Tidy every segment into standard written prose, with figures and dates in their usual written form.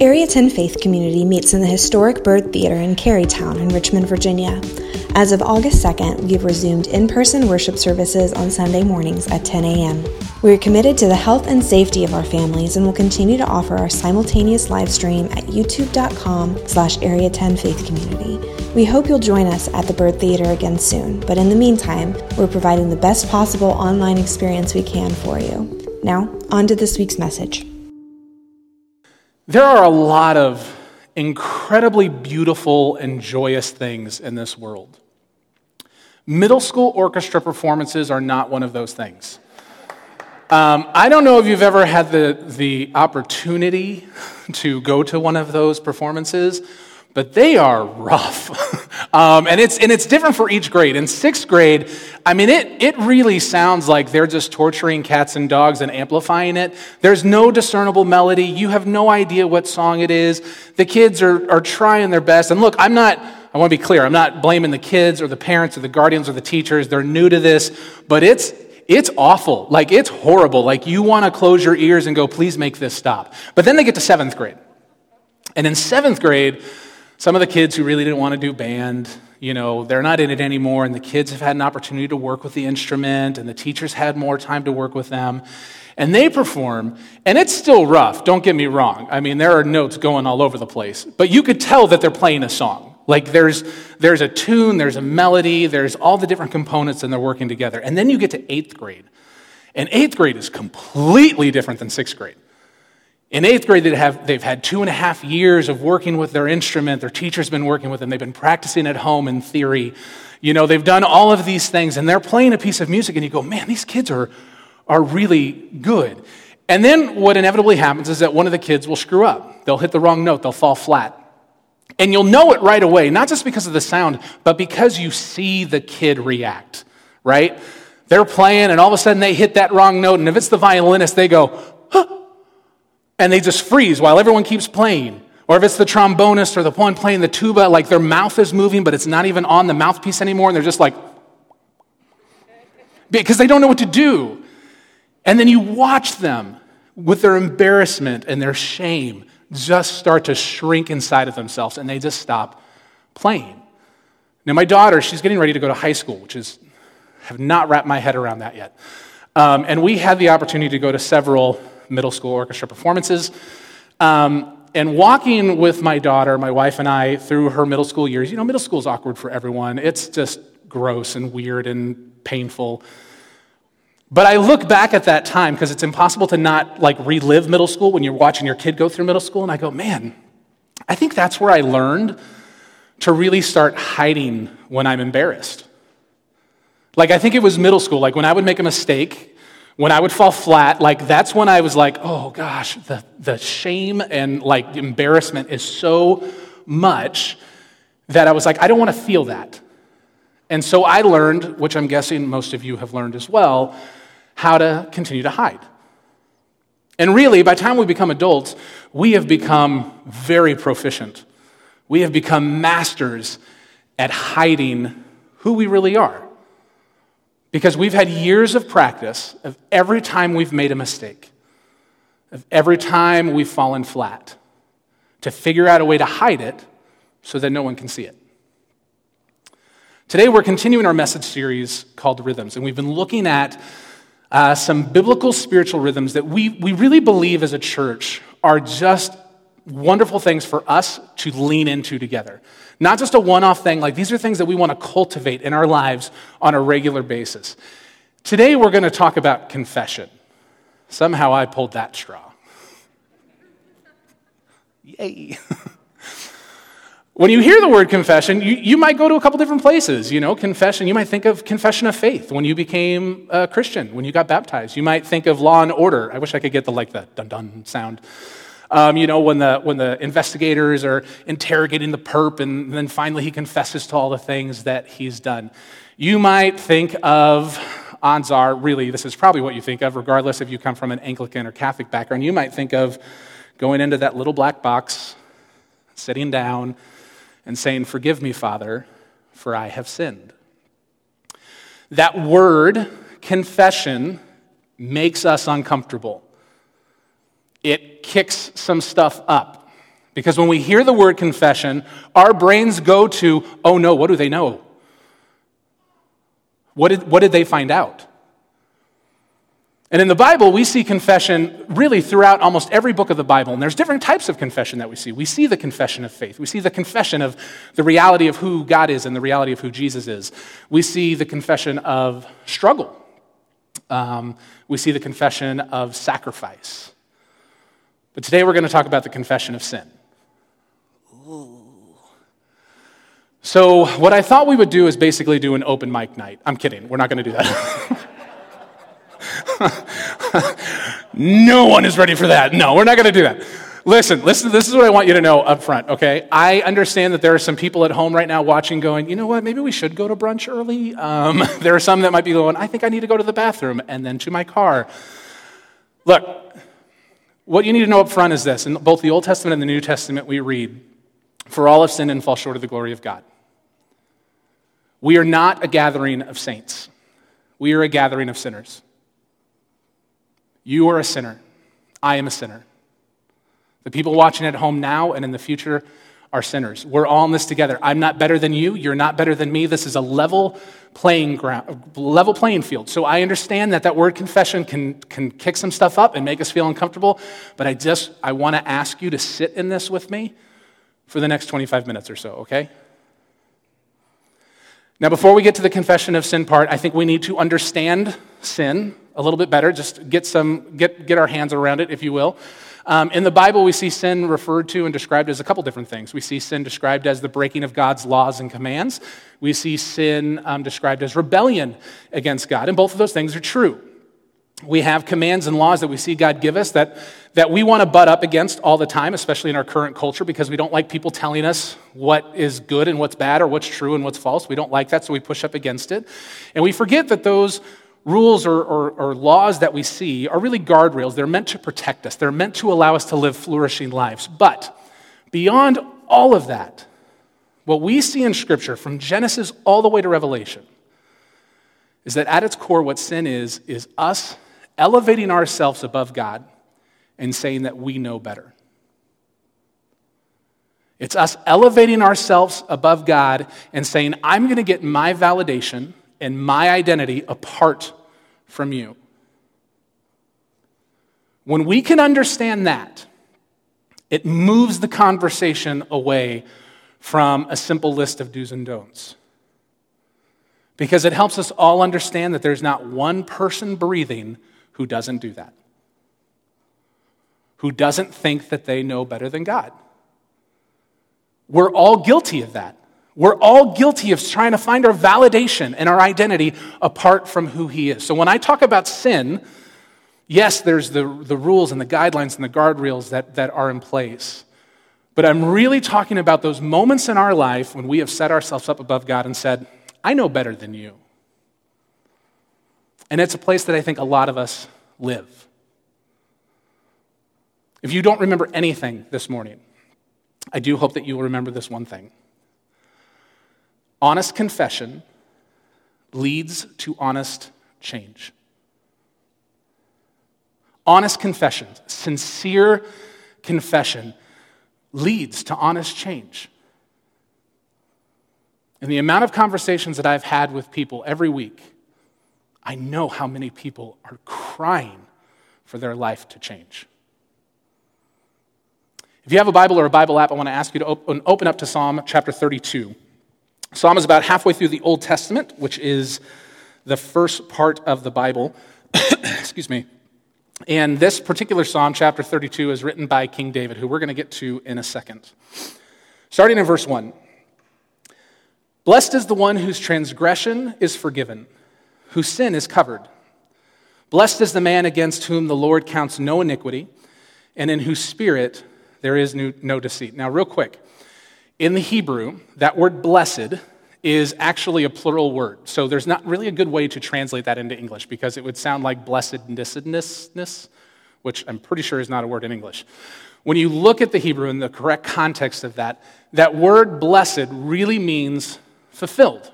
Area 10 Faith Community meets in the historic Byrd Theater in Carytown in Richmond, Virginia. As of August 2nd, we've resumed in-person worship services on Sunday mornings at 10 a.m. We're committed to the health and safety of our families and will continue to offer our simultaneous live stream at youtube.com/Area 10 Faith Community. We hope you'll join us at the Byrd Theater again soon, but in the meantime, we're providing the best possible online experience we can for you. Now, on to this week's message. There are a lot of incredibly beautiful and joyous things in this world. Middle school orchestra performances are not one of those things. I don't know if you've ever had the opportunity to go to one of those performances, but they are rough. and it's different for each grade. In sixth grade, I mean, it really sounds like they're just torturing cats and dogs and amplifying it. There's no discernible melody. You have no idea what song it is. The kids are trying their best. And look, I want to be clear. I'm not blaming the kids or the parents or the guardians or the teachers. They're new to this, but it's awful. Like, it's horrible. Like, you want to close your ears and go, please make this stop. But then they get to seventh grade. And in seventh grade, some of the kids who really didn't want to do band, they're not in it anymore. And the kids have had an opportunity to work with the instrument, and the teachers had more time to work with them. And they perform, and it's still rough. Don't get me wrong. I mean, there are notes going all over the place. But you could tell that they're playing a song. Like, there's a tune, there's a melody, there's all the different components, and they're working together. And then you get to eighth grade. And eighth grade is completely different than sixth grade. In eighth grade, they've had 2.5 years of working with their instrument. Their teacher's been working with them. They've been practicing at home in theory. They've done all of these things, and they're playing a piece of music, and you go, man, these kids are really good. And then what inevitably happens is that one of the kids will screw up. They'll hit the wrong note. They'll fall flat. And you'll know it right away, not just because of the sound, but because you see the kid react, right? They're playing, and all of a sudden they hit that wrong note, and if it's the violinist, they go, huh, and they just freeze while everyone keeps playing. Or if it's the trombonist or the one playing the tuba, like, their mouth is moving, but it's not even on the mouthpiece anymore, and they're just like, because they don't know what to do. And then you watch them with their embarrassment and their shame just start to shrink inside of themselves, and they just stop playing. Now, my daughter, she's getting ready to go to high school, which is, I have not wrapped my head around that yet. And we had the opportunity to go to several middle school orchestra performances. And walking with my daughter, my wife and I, through her middle school years, middle school is awkward for everyone. It's just gross and weird and painful. But I look back at that time, because it's impossible to not, like, relive middle school when you're watching your kid go through middle school, and I go, man, I think that's where I learned to really start hiding when I'm embarrassed. Like, I think it was middle school, like, when I would make a mistake, when I would fall flat, like, that's when I was like, oh gosh, the shame and, like, embarrassment is so much that I was like, I don't want to feel that. And so I learned, which I'm guessing most of you have learned as well, how to continue to hide. And really, by the time we become adults, we have become very proficient. We have become masters at hiding who we really are. Because we've had years of practice of every time we've made a mistake, of every time we've fallen flat, to figure out a way to hide it so that no one can see it. Today, we're continuing our message series called Rhythms, and we've been looking at some biblical spiritual rhythms that we really believe as a church are just wonderful things for us to lean into together. Not just a one-off thing, like, these are things that we want to cultivate in our lives on a regular basis. Today, we're going to talk about confession. Somehow I pulled that straw. Yay. When you hear the word confession, you might go to a couple different places. Confession, you might think of confession of faith when you became a Christian, when you got baptized. You might think of Law and Order. I wish I could get the dun-dun sound. When the investigators are interrogating the perp, and then finally he confesses to all the things that he's done. You might think of Anzar. Really, this is probably what you think of, regardless if you come from an Anglican or Catholic background. You might think of going into that little black box, sitting down, and saying, "Forgive me, Father, for I have sinned." That word, confession, makes us uncomfortable. It kicks some stuff up. Because when we hear the word confession, our brains go to, oh no, what do they know? What did they find out? And in the Bible, we see confession really throughout almost every book of the Bible. And there's different types of confession that we see. We see the confession of faith. We see the confession of the reality of who God is and the reality of who Jesus is. We see the confession of struggle. We see the confession of sacrifice. But today we're going to talk about the confession of sin. Ooh. So what I thought we would do is basically do an open mic night. I'm kidding. We're not going to do that. No one is ready for that. No, we're not going to do that. Listen, this is what I want you to know up front, okay? I understand that there are some people at home right now watching going, you know what, maybe we should go to brunch early. There are some that might be going, I think I need to go to the bathroom and then to my car. Look, what you need to know up front is this. In both the Old Testament and the New Testament, we read, for all have sinned and fall short of the glory of God. We are not a gathering of saints. We are a gathering of sinners. You are a sinner. I am a sinner. The people watching at home now and in the future are sinners. We're all in this together. I'm not better than you. You're not better than me. This is a level playing field. So I understand that word confession can kick some stuff up and make us feel uncomfortable, but I want to ask you to sit in this with me for the next 25 minutes or so, okay? Now, before we get to the confession of sin part, I think we need to understand sin a little bit better, just get our hands around it, if you will. In the Bible, we see sin referred to and described as a couple different things. We see sin described as the breaking of God's laws and commands. We see sin described as rebellion against God, and both of those things are true. We have commands and laws that we see God give us that we want to butt up against all the time, especially in our current culture, because we don't like people telling us what is good and what's bad or what's true and what's false. We don't like that, so we push up against it. And we forget that those rules or laws that we see are really guardrails. They're meant to protect us. They're meant to allow us to live flourishing lives. But beyond all of that, what we see in Scripture from Genesis all the way to Revelation is that at its core, what sin is us elevating ourselves above God and saying that we know better. It's us elevating ourselves above God and saying, I'm going to get my validation and my identity apart from you. When we can understand that, it moves the conversation away from a simple list of do's and don'ts. Because it helps us all understand that there's not one person breathing who doesn't do that, who doesn't think that they know better than God. We're all guilty of that. We're all guilty of trying to find our validation and our identity apart from who He is. So when I talk about sin, yes, there's the rules and the guidelines and the guardrails that are in place. But I'm really talking about those moments in our life when we have set ourselves up above God and said, I know better than you. And it's a place that I think a lot of us live. If you don't remember anything this morning, I do hope that you will remember this one thing. Honest confession leads to honest change. Honest confession, sincere confession leads to honest change. And the amount of conversations that I've had with people every week, I know how many people are crying for their life to change. If you have a Bible or a Bible app, I want to ask you to open up to Psalm chapter 32. Psalm is about halfway through the Old Testament, which is the first part of the Bible. Excuse me. And this particular Psalm, chapter 32, is written by King David, who we're going to get to in a second. Starting in verse 1. Blessed is the one whose transgression is forgiven, whose sin is covered. Blessed is the man against whom the Lord counts no iniquity, and in whose spirit there is no deceit. Now, real quick. In the Hebrew, that word blessed is actually a plural word. So there's not really a good way to translate that into English because it would sound like blessedness, which I'm pretty sure is not a word in English. When you look at the Hebrew in the correct context of that word blessed really means fulfilled.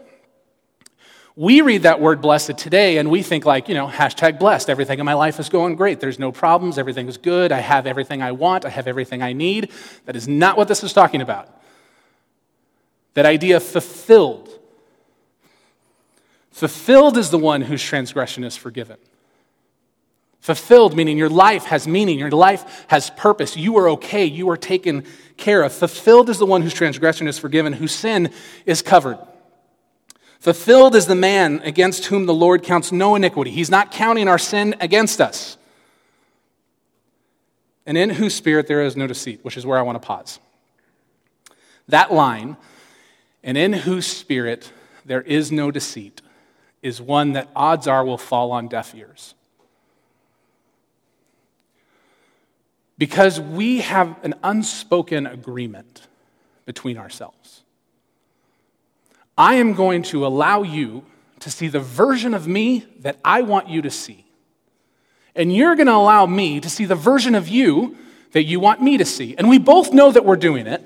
We read that word blessed today and we think like, hashtag blessed. Everything in my life is going great. There's no problems. Everything is good. I have everything I want. I have everything I need. That is not what this is talking about. That idea fulfilled. Fulfilled is the one whose transgression is forgiven. Fulfilled, meaning your life has meaning. Your life has purpose. You are okay. You are taken care of. Fulfilled is the one whose transgression is forgiven, whose sin is covered. Fulfilled is the man against whom the Lord counts no iniquity. He's not counting our sin against us. And in whose spirit there is no deceit, which is where I want to pause. That line, and in whose spirit there is no deceit, is one that odds are will fall on deaf ears. Because we have an unspoken agreement between ourselves. I am going to allow you to see the version of me that I want you to see. And you're going to allow me to see the version of you that you want me to see. And we both know that we're doing it.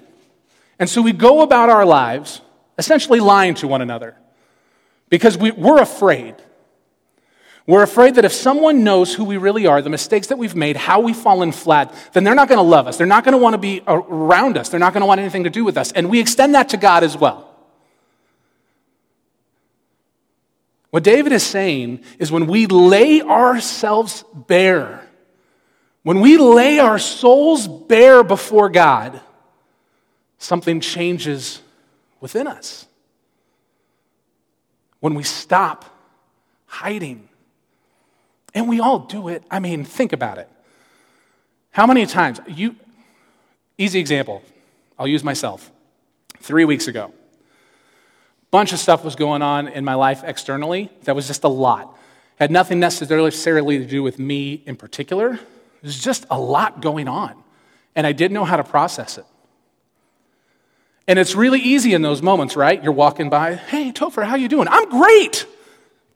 And so we go about our lives essentially lying to one another because we're afraid. We're afraid that if someone knows who we really are, the mistakes that we've made, how we've fallen flat, then they're not going to love us. They're not going to want to be around us. They're not going to want anything to do with us. And we extend that to God as well. What David is saying is when we lay ourselves bare, when we lay our souls bare before God, something changes within us. When we stop hiding, and we all do it. I mean, think about it. How many times, easy example, I'll use myself. 3 weeks ago, bunch of stuff was going on in my life externally that was just a lot. Had nothing necessarily to do with me in particular. There's just a lot going on. And I didn't know how to process it. And it's really easy in those moments, right? You're walking by, hey, Topher, how you doing? I'm great.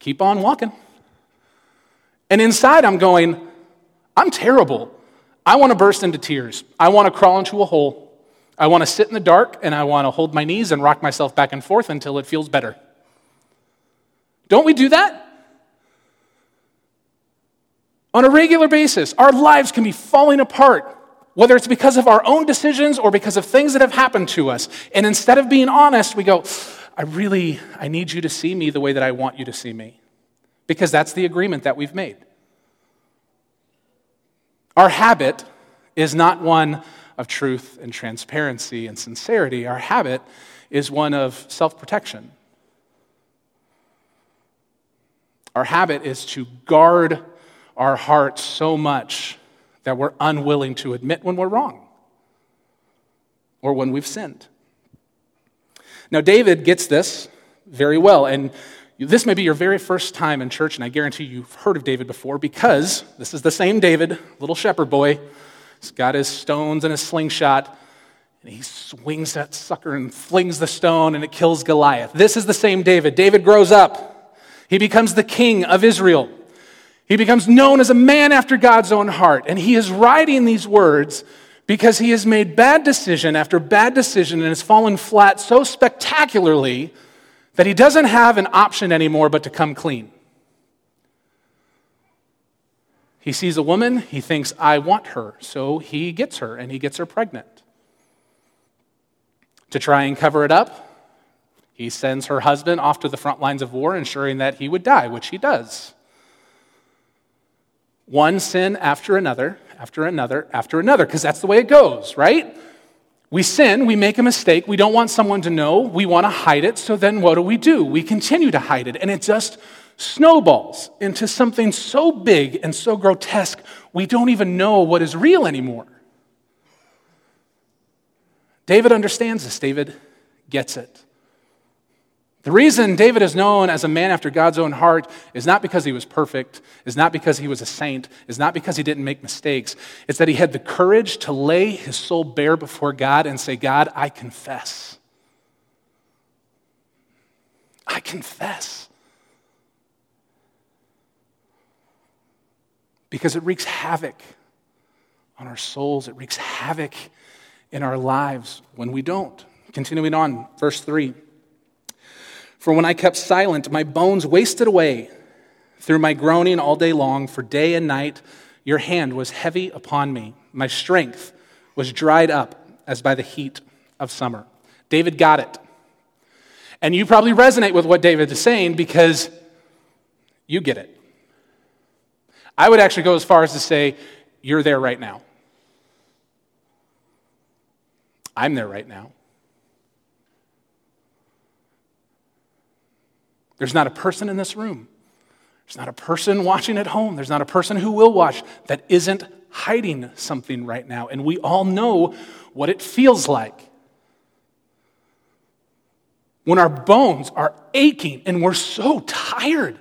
Keep on walking. And inside I'm going, I'm terrible. I want to burst into tears. I want to crawl into a hole. I want to sit in the dark, and I want to hold my knees and rock myself back and forth until it feels better. Don't we do that? On a regular basis, our lives can be falling apart, whether it's because of our own decisions or because of things that have happened to us. And instead of being honest, we go, I need you to see me the way that I want you to see me, because that's the agreement that we've made. Our habit is not one of truth and transparency and sincerity. Our habit is one of self-protection. Our habit is to guard our hearts so much that we're unwilling to admit when we're wrong or when we've sinned. Now, David gets this very well, and this may be your very first time in church, and I guarantee you've heard of David before, because this is the same David, little shepherd boy. He's got his stones and his slingshot, and he swings that sucker and flings the stone, and it kills Goliath. This is the same David. David grows up. He becomes the king of Israel. He becomes known as a man after God's own heart, and he is writing these words because he has made bad decision after bad decision and has fallen flat so spectacularly that he doesn't have an option anymore but to come clean. He sees a woman, he thinks, I want her. So he gets her, and he gets her pregnant. To try and cover it up, he sends her husband off to the front lines of war, ensuring that he would die, which he does. One sin after another, after another, after another, because that's the way it goes, right? We sin, we make a mistake, we don't want someone to know, we want to hide it, so then what do? We continue to hide it, and it just snowballs into something so big and so grotesque, we don't even know what is real anymore. David understands this. David gets it. The reason David is known as a man after God's own heart is not because he was perfect, is not because he was a saint, is not because he didn't make mistakes. It's that he had the courage to lay his soul bare before God and say, God, I confess. I confess. Because it wreaks havoc on our souls. It wreaks havoc in our lives when we don't. Continuing on, verse 3. For when I kept silent, my bones wasted away through my groaning all day long. For day and night your hand was heavy upon me. My strength was dried up as by the heat of summer." David got it. And you probably resonate with what David is saying because you get it. I would actually go as far as to say, you're there right now. I'm there right now. There's not a person in this room. There's not a person watching at home. There's not a person who will watch that isn't hiding something right now. And we all know what it feels like when our bones are aching and we're so tired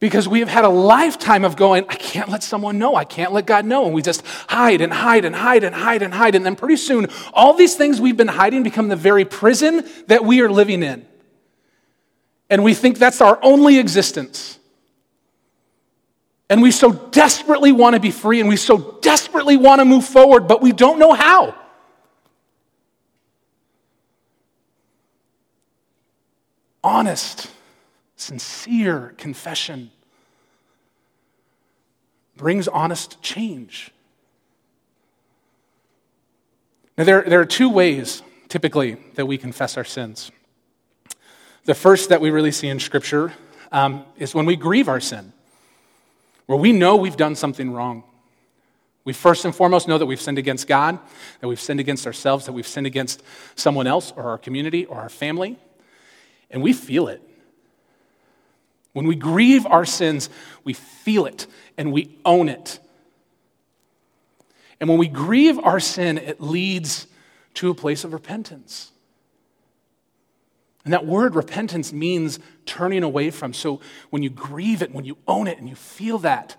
because we have had a lifetime of going, I can't let someone know, I can't let God know, and we just hide and hide and hide and hide and hide, and then pretty soon all these things we've been hiding become the very prison that we are living in. And we think that's our only existence. And we so desperately want to be free, and we so desperately want to move forward, but we don't know how. Honest, sincere confession brings honest change. Now, there are two ways, typically, that we confess our sins. The first that we really see in Scripture is when we grieve our sin, where we know we've done something wrong. We first and foremost know that we've sinned against God, that we've sinned against ourselves, that we've sinned against someone else or our community or our family, and we feel it. When we grieve our sins, we feel it and we own it. And when we grieve our sin, it leads to a place of repentance. And that word repentance means turning away from. So when you grieve it, when you own it, and you feel that,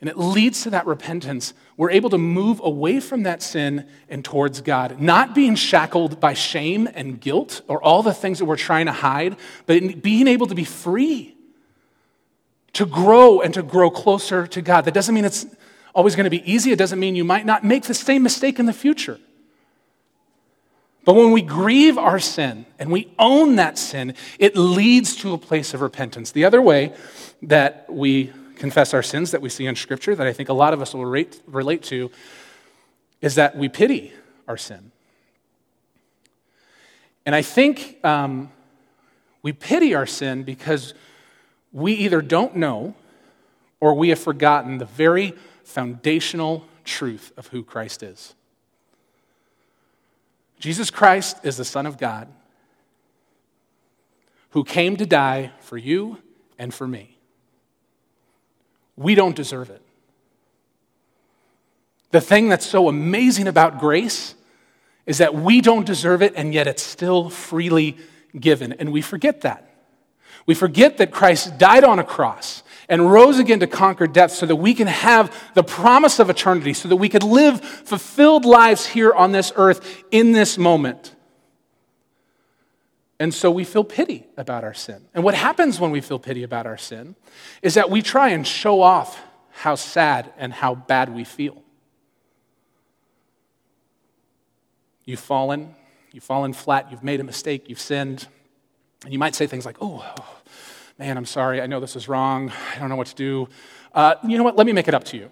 and it leads to that repentance, we're able to move away from that sin and towards God, not being shackled by shame and guilt or all the things that we're trying to hide, but being able to be free, to grow and to grow closer to God. That doesn't mean it's always going to be easy. It doesn't mean you might not make the same mistake in the future. But when we grieve our sin and we own that sin, it leads to a place of repentance. The other way that we confess our sins that we see in Scripture that I think a lot of us will relate to is that we pity our sin. And I think we pity our sin because we either don't know or we have forgotten the very foundational truth of who Christ is. Jesus Christ is the Son of God who came to die for you and for me. We don't deserve it. The thing that's so amazing about grace is that we don't deserve it, and yet it's still freely given. And we forget that. We forget that Christ died on a cross and rose again to conquer death so that we can have the promise of eternity, so that we could live fulfilled lives here on this earth in this moment. And so we feel pity about our sin. And what happens when we feel pity about our sin is that we try and show off how sad and how bad we feel. You've fallen flat, you've made a mistake, you've sinned. And you might say things like, oh, man, I'm sorry, I know this is wrong, I don't know what to do. You know what, let me make it up to you.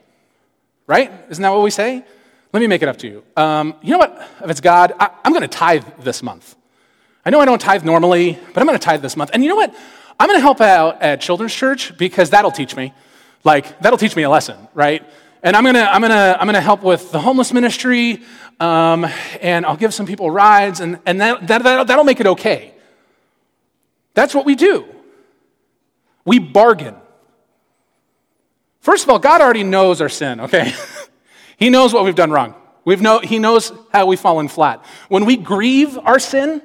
Right? Isn't that what we say? Let me make it up to you. You know what, if it's God, I'm going to tithe this month. I know I don't tithe normally, but I'm going to tithe this month. And you know what, I'm going to help out at Children's Church because that'll teach me a lesson, right? And I'm gonna help with the homeless ministry, and I'll give some people rides, and that'll make it okay. That's what we do. We bargain. First of all, God already knows our sin, okay? He knows what we've done wrong. He knows how we've fallen flat. When we grieve our sin,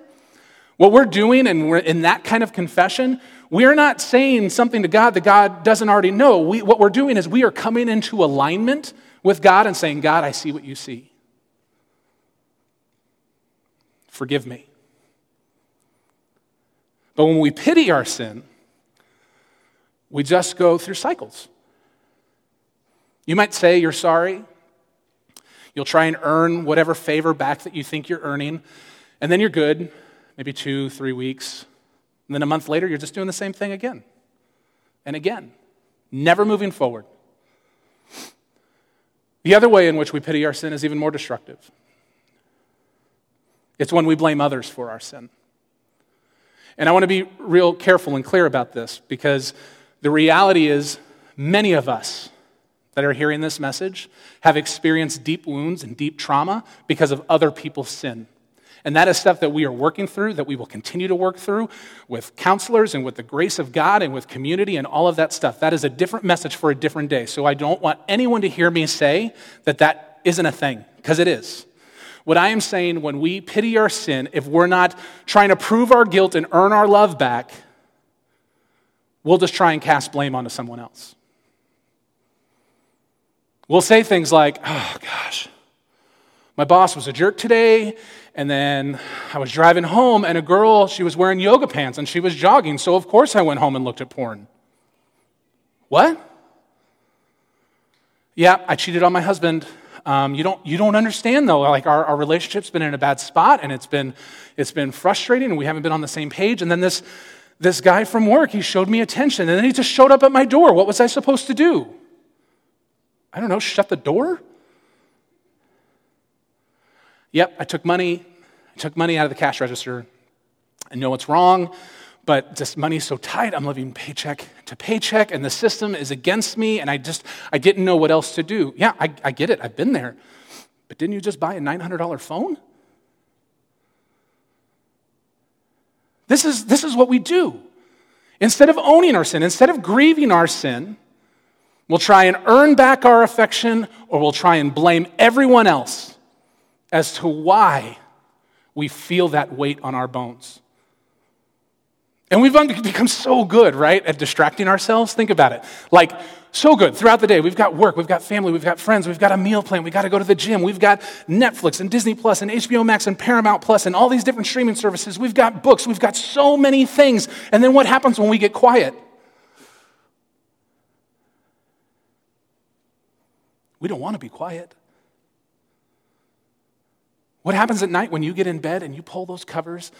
what we're doing, and we're in that kind of confession, we're not saying something to God that God doesn't already know. What we're doing is we are coming into alignment with God and saying, God, I see what you see. Forgive me. But when we pity our sin, we just go through cycles. You might say you're sorry. You'll try and earn whatever favor back that you think you're earning. And then you're good, maybe 2-3 weeks. And then a month later, you're just doing the same thing again and again, never moving forward. The other way in which we pity our sin is even more destructive. It's when we blame others for our sin. And I want to be real careful and clear about this, because the reality is many of us that are hearing this message have experienced deep wounds and deep trauma because of other people's sin. And that is stuff that we are working through, that we will continue to work through with counselors and with the grace of God and with community and all of that stuff. That is a different message for a different day. So I don't want anyone to hear me say that that isn't a thing, because it is. What I am saying, when we pity our sin, if we're not trying to prove our guilt and earn our love back, we'll just try and cast blame onto someone else. We'll say things like, oh gosh, my boss was a jerk today, and then I was driving home and a girl, she was wearing yoga pants and she was jogging, so of course I went home and looked at porn. What? Yeah, I cheated on my husband. You don't understand though, like our relationship's been in a bad spot and it's been frustrating and we haven't been on the same page, and then this guy from work, he showed me attention and then he just showed up at my door. What was I supposed to do? I don't know, shut the door? Yep, I took money out of the cash register. I know it's wrong, but this money's so tight, I'm living paycheck to paycheck, and the system is against me, and I didn't know what else to do. Yeah, I get it, I've been there. But didn't you just buy a $900 phone? This is what we do. Instead of owning our sin, instead of grieving our sin, we'll try and earn back our affection, or we'll try and blame everyone else as to why we feel that weight on our bones. And we've become so good, right, at distracting ourselves. Think about it. Like, so good throughout the day. We've got work, we've got family, we've got friends, we've got a meal plan, we've got to go to the gym, we've got Netflix and Disney Plus and HBO Max and Paramount Plus and all these different streaming services. We've got books, we've got so many things. And then what happens when we get quiet? We don't want to be quiet. What happens at night when you get in bed and you pull those covers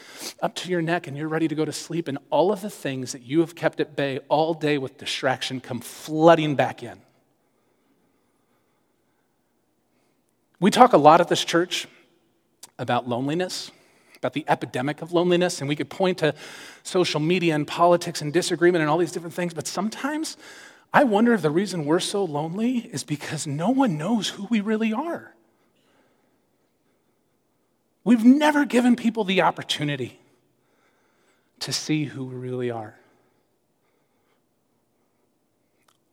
up to your neck and you're ready to go to sleep, and all of the things that you have kept at bay all day with distraction come flooding back in? We talk a lot at this church about loneliness, about the epidemic of loneliness, and we could point to social media and politics and disagreement and all these different things, but sometimes I wonder if the reason we're so lonely is because no one knows who we really are. We've never given people the opportunity to see who we really are.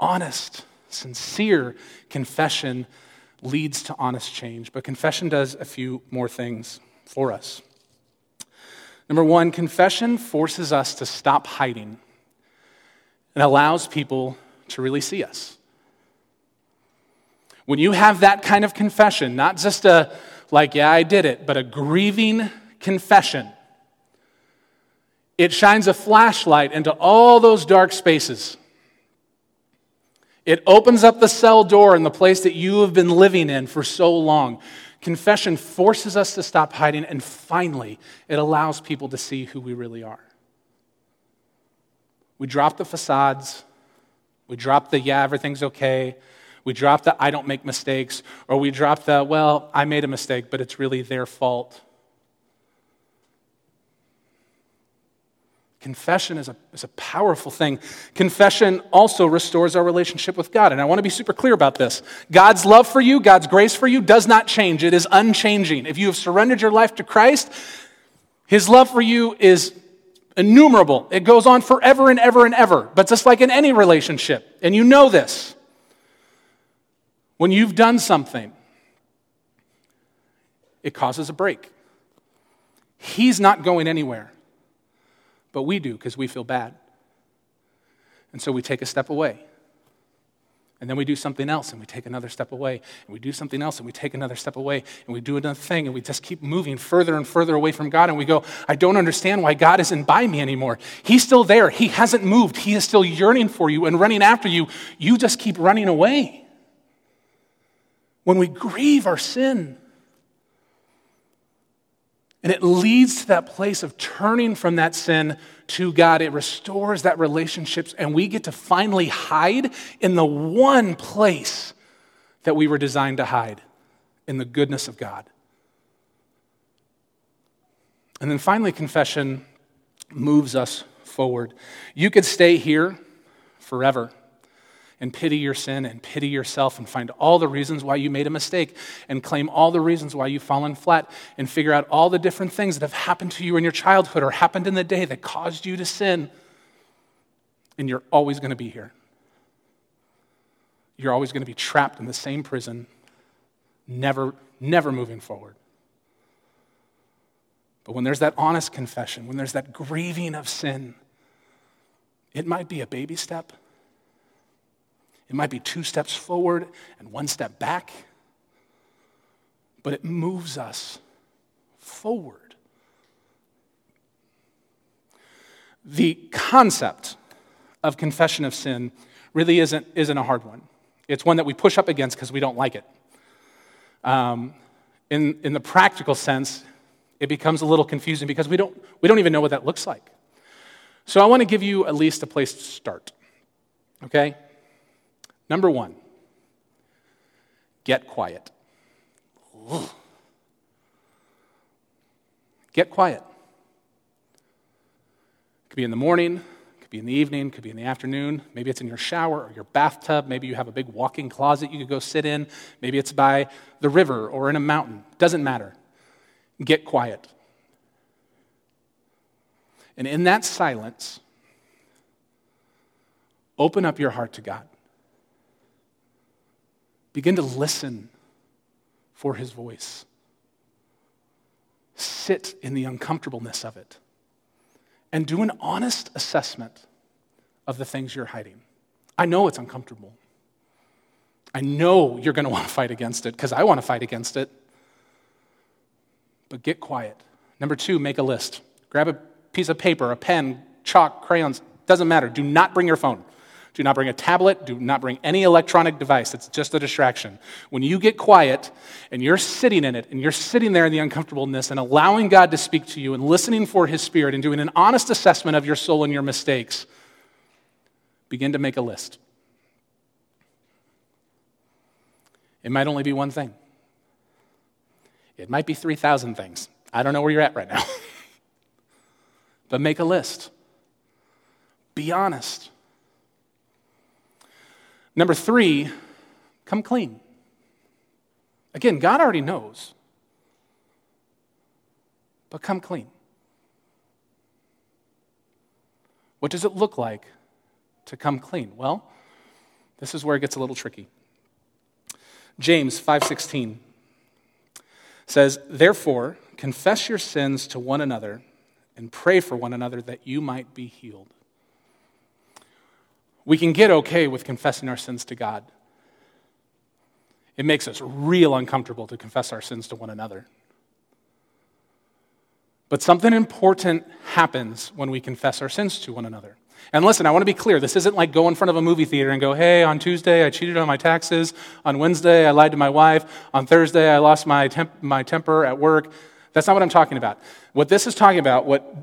Honest, sincere confession leads to honest change, but confession does a few more things for us. Number one, confession forces us to stop hiding and allows people to really see us. When you have that kind of confession, not just a like, yeah, I did it, but a grieving confession, it shines a flashlight into all those dark spaces. It opens up the cell door in the place that you have been living in for so long. Confession forces us to stop hiding, and finally, it allows people to see who we really are. We drop the facades. We drop the, yeah, everything's okay. We drop the, I don't make mistakes, or we drop the, well, I made a mistake, but it's really their fault. Confession is a powerful thing. Confession also restores our relationship with God, and I want to be super clear about this. God's love for you, God's grace for you does not change. It is unchanging. If you have surrendered your life to Christ, his love for you is innumerable. It goes on forever and ever and ever, but just like in any relationship, and you know this. When you've done something, it causes a break. He's not going anywhere, but we do, because we feel bad. And so we take a step away, and then we do something else, and we take another step away, and we do something else, and we take another step away, and we do another thing, and we just keep moving further and further away from God, and we go, I don't understand why God isn't by me anymore. He's still there. He hasn't moved. He is still yearning for you and running after you. You just keep running away. When we grieve our sin, And it leads to that place of turning from that sin to God. It restores that relationship, and we get to finally hide in the one place that we were designed to hide, in the goodness of God. And then finally, confession moves us forward. You could stay here forever and pity your sin and pity yourself and find all the reasons why you made a mistake and claim all the reasons why you've fallen flat and figure out all the different things that have happened to you in your childhood or happened in the day that caused you to sin. And you're always going to be here. You're always going to be trapped in the same prison, never moving forward. But when there's that honest confession, when there's that grieving of sin, it might be a baby step. It might be 2 steps forward and 1 step back, but it moves us forward. The concept of confession of sin really isn't a hard one. It's one that we push up against because we don't like it. In the practical sense, it becomes a little confusing because we don't even know what that looks like. So I want to give you at least a place to start, okay? Number 1, get quiet. Ugh. Get quiet. It could be in the morning, it could be in the evening, it could be in the afternoon. Maybe it's in your shower or your bathtub. Maybe you have a big walk-in closet you could go sit in. Maybe it's by the river or in a mountain. Doesn't matter. Get quiet. And in that silence, open up your heart to God. Begin to listen for his voice. Sit in the uncomfortableness of it. And do an honest assessment of the things you're hiding. I know it's uncomfortable. I know you're going to want to fight against it because I want to fight against it. But get quiet. Number 2, make a list. Grab a piece of paper, a pen, chalk, crayons. Doesn't matter. Do not bring your phone. Do not bring a tablet. Do not bring any electronic device. It's just a distraction. When you get quiet and you're sitting in it and you're sitting there in the uncomfortableness and allowing God to speak to you and listening for his spirit and doing an honest assessment of your soul and your mistakes, begin to make a list. It might only be one thing. It might be 3,000 things. I don't know where you're at right now. But make a list. Be honest. Number 3, come clean. Again, God already knows, but come clean. What does it look like to come clean? Well, this is where it gets a little tricky. James 5:16 says, "Therefore, confess your sins to one another and pray for one another that you might be healed." We can get okay with confessing our sins to God. It makes us real uncomfortable to confess our sins to one another. But something important happens when we confess our sins to one another. And listen, I want to be clear. This isn't like go in front of a movie theater and go, "Hey, on Tuesday I cheated on my taxes. On Wednesday I lied to my wife. On Thursday I lost my temper at work." That's not what I'm talking about. What this is talking about, what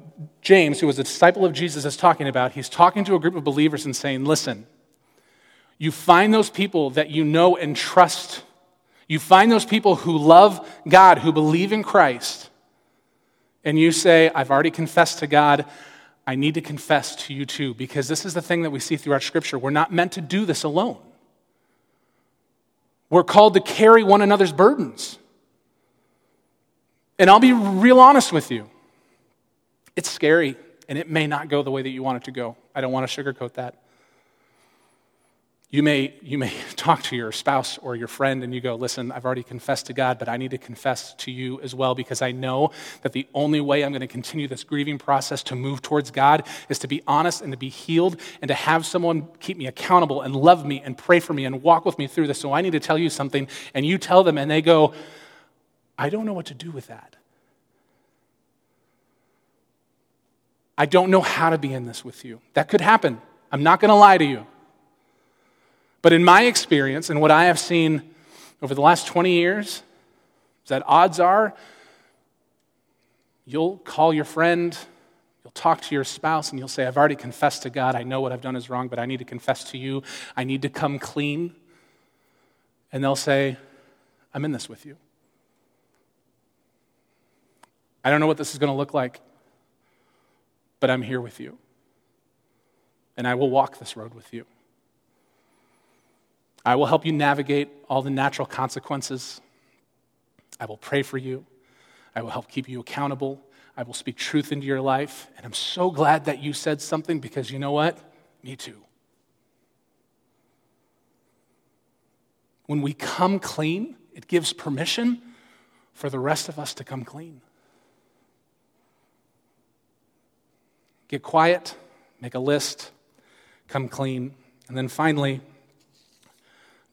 James, who was a disciple of Jesus, is talking about, he's talking to a group of believers and saying, listen, you find those people that you know and trust. You find those people who love God, who believe in Christ, and you say, I've already confessed to God. I need to confess to you too, because this is the thing that we see throughout Scripture. We're not meant to do this alone. We're called to carry one another's burdens. And I'll be real honest with you. It's scary, and it may not go the way that you want it to go. I don't want to sugarcoat that. You may talk to your spouse or your friend, and you go, listen, I've already confessed to God, but I need to confess to you as well, because I know that the only way I'm going to continue this grieving process to move towards God is to be honest and to be healed and to have someone keep me accountable and love me and pray for me and walk with me through this. So I need to tell you something, and you tell them, and they go, I don't know what to do with that. I don't know how to be in this with you. That could happen. I'm not going to lie to you. But in my experience and what I have seen over the last 20 years, is that odds are You'll call your friend, you'll talk to your spouse, and you'll say, I've already confessed to God. I know what I've done is wrong, but I need to confess to you. I need to come clean. And they'll say, I'm in this with you. I don't know what this is going to look like, but I'm here with you. And I will walk this road with you. I will help you navigate all the natural consequences. I will pray for you. I will help keep you accountable. I will speak truth into your life. And I'm so glad that you said something because you know what? Me too. When we come clean, it gives permission for the rest of us to come clean. Get quiet, make a list, come clean, and then finally,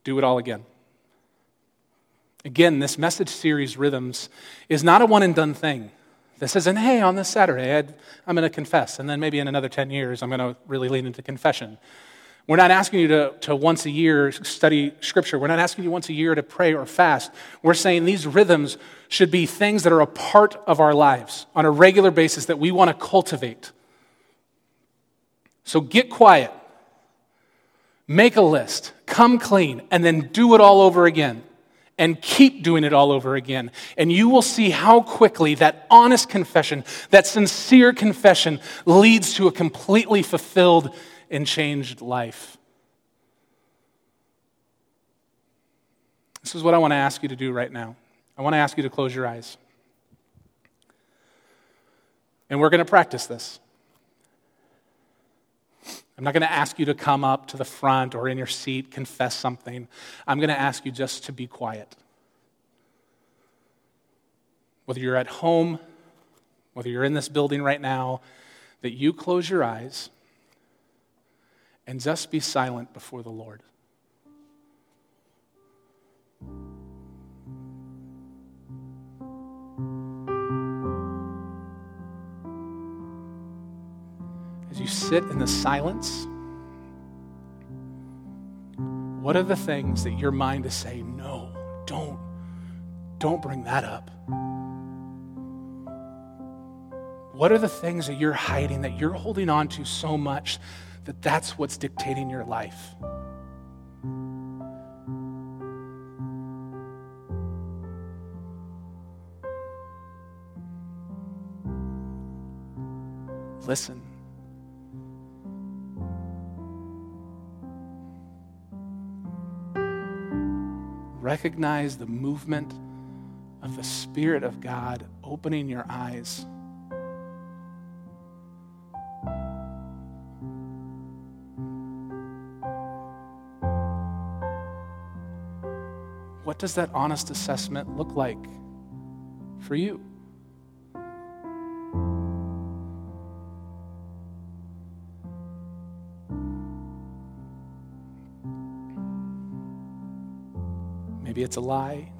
do it all again. Again, this message series, Rhythms, is not a one-and-done thing. This isn't, hey, on this Saturday, I'm going to confess, and then maybe in another 10 years, I'm going to really lean into confession. We're not asking you to once a year study Scripture. We're not asking you once a year to pray or fast. We're saying these rhythms should be things that are a part of our lives on a regular basis that we want to cultivate. So get quiet, make a list, come clean, and then do it all over again. And keep doing it all over again. And you will see how quickly that honest confession, that sincere confession, leads to a completely fulfilled and changed life. This is what I want to ask you to do right now. I want to ask you to close your eyes. And we're going to practice this. I'm not going to ask you to come up to the front or in your seat, confess something. I'm going to ask you just to be quiet. Whether you're at home, whether you're in this building right now, that you close your eyes and just be silent before the Lord. You sit in the silence. What are the things that your mind is saying, no, don't bring that up? What are the things that you're hiding, that you're holding on to so much that that's what's dictating your life? Listen. Recognize the movement of the Spirit of God opening your eyes. What does that honest assessment look like for you? Maybe it's a lie.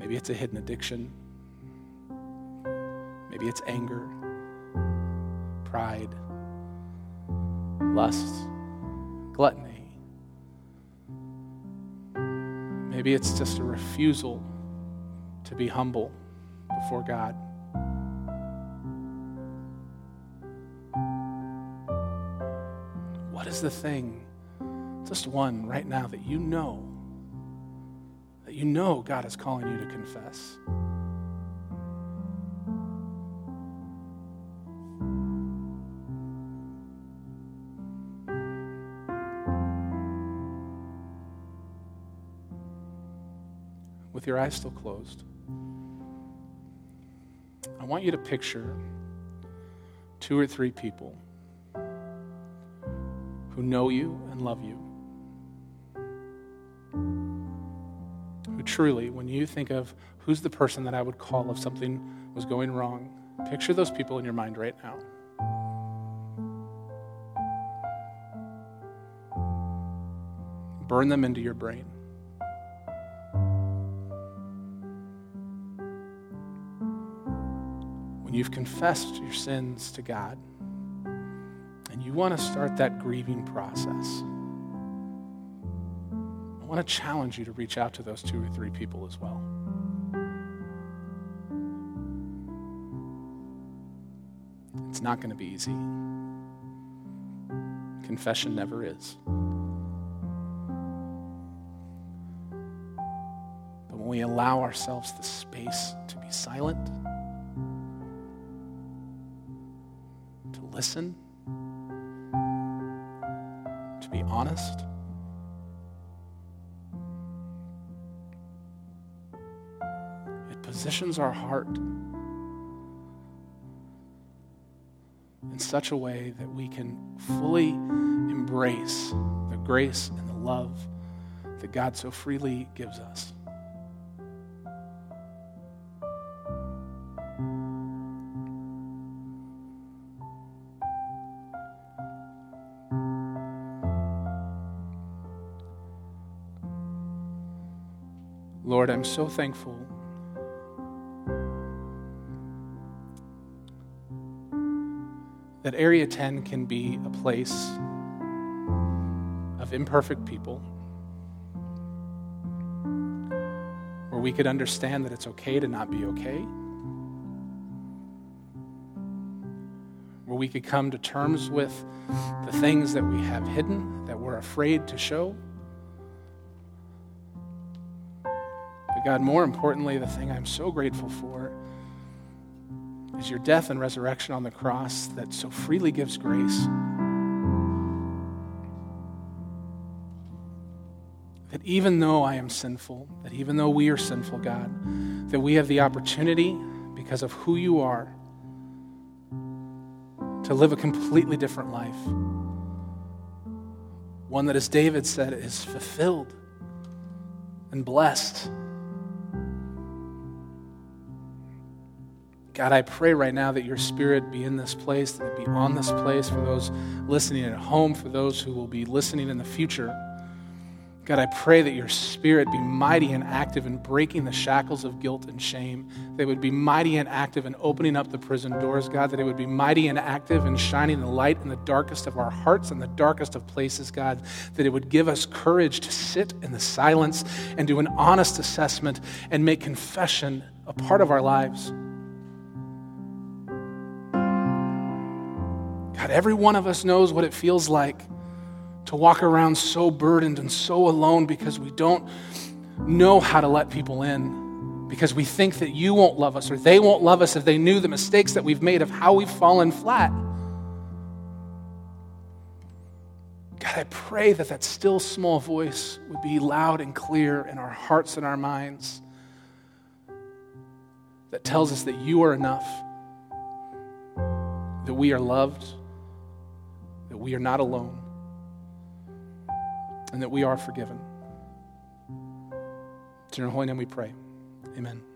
Maybe it's a hidden addiction. Maybe it's anger, pride, lust, gluttony. Maybe it's just a refusal to be humble before God. What is the thing, just one right now, that you know God is calling you to confess? With your eyes still closed, I want you to picture 2 or 3 people who know you and love you, who truly, when you think of who's the person that I would call if something was going wrong, picture those people in your mind right now. Burn them into your brain. When you've confessed your sins to God, and you want to start that grieving process, I want to challenge you to reach out to those 2 or 3 people as well. It's not going to be easy. Confession never is. But when we allow ourselves the space to be silent, to listen, to be honest, it positions our heart in such a way that we can fully embrace the grace and the love that God so freely gives us. Lord, I'm so thankful that Area 10 can be a place of imperfect people where we could understand that it's okay to not be okay, where we could come to terms with the things that we have hidden, that we're afraid to show. But God, more importantly, the thing I'm so grateful for is your death and resurrection on the cross that so freely gives grace. That even though I am sinful, that even though we are sinful, God, that we have the opportunity, because of who you are, to live a completely different life. One that, as David said, is fulfilled and blessed. God, I pray right now that your Spirit be in this place, that it be on this place for those listening at home, for those who will be listening in the future. God, I pray that your Spirit be mighty and active in breaking the shackles of guilt and shame, that it would be mighty and active in opening up the prison doors, God, that it would be mighty and active in shining the light in the darkest of our hearts and the darkest of places, God, that it would give us courage to sit in the silence and do an honest assessment and make confession a part of our lives. God, every one of us knows what it feels like to walk around so burdened and so alone because we don't know how to let people in, because we think that you won't love us or they won't love us if they knew the mistakes that we've made, of how we've fallen flat. God, I pray that that still small voice would be loud and clear in our hearts and our minds that tells us that you are enough, that we are loved, that we are not alone, and that we are forgiven. In your holy name we pray. Amen.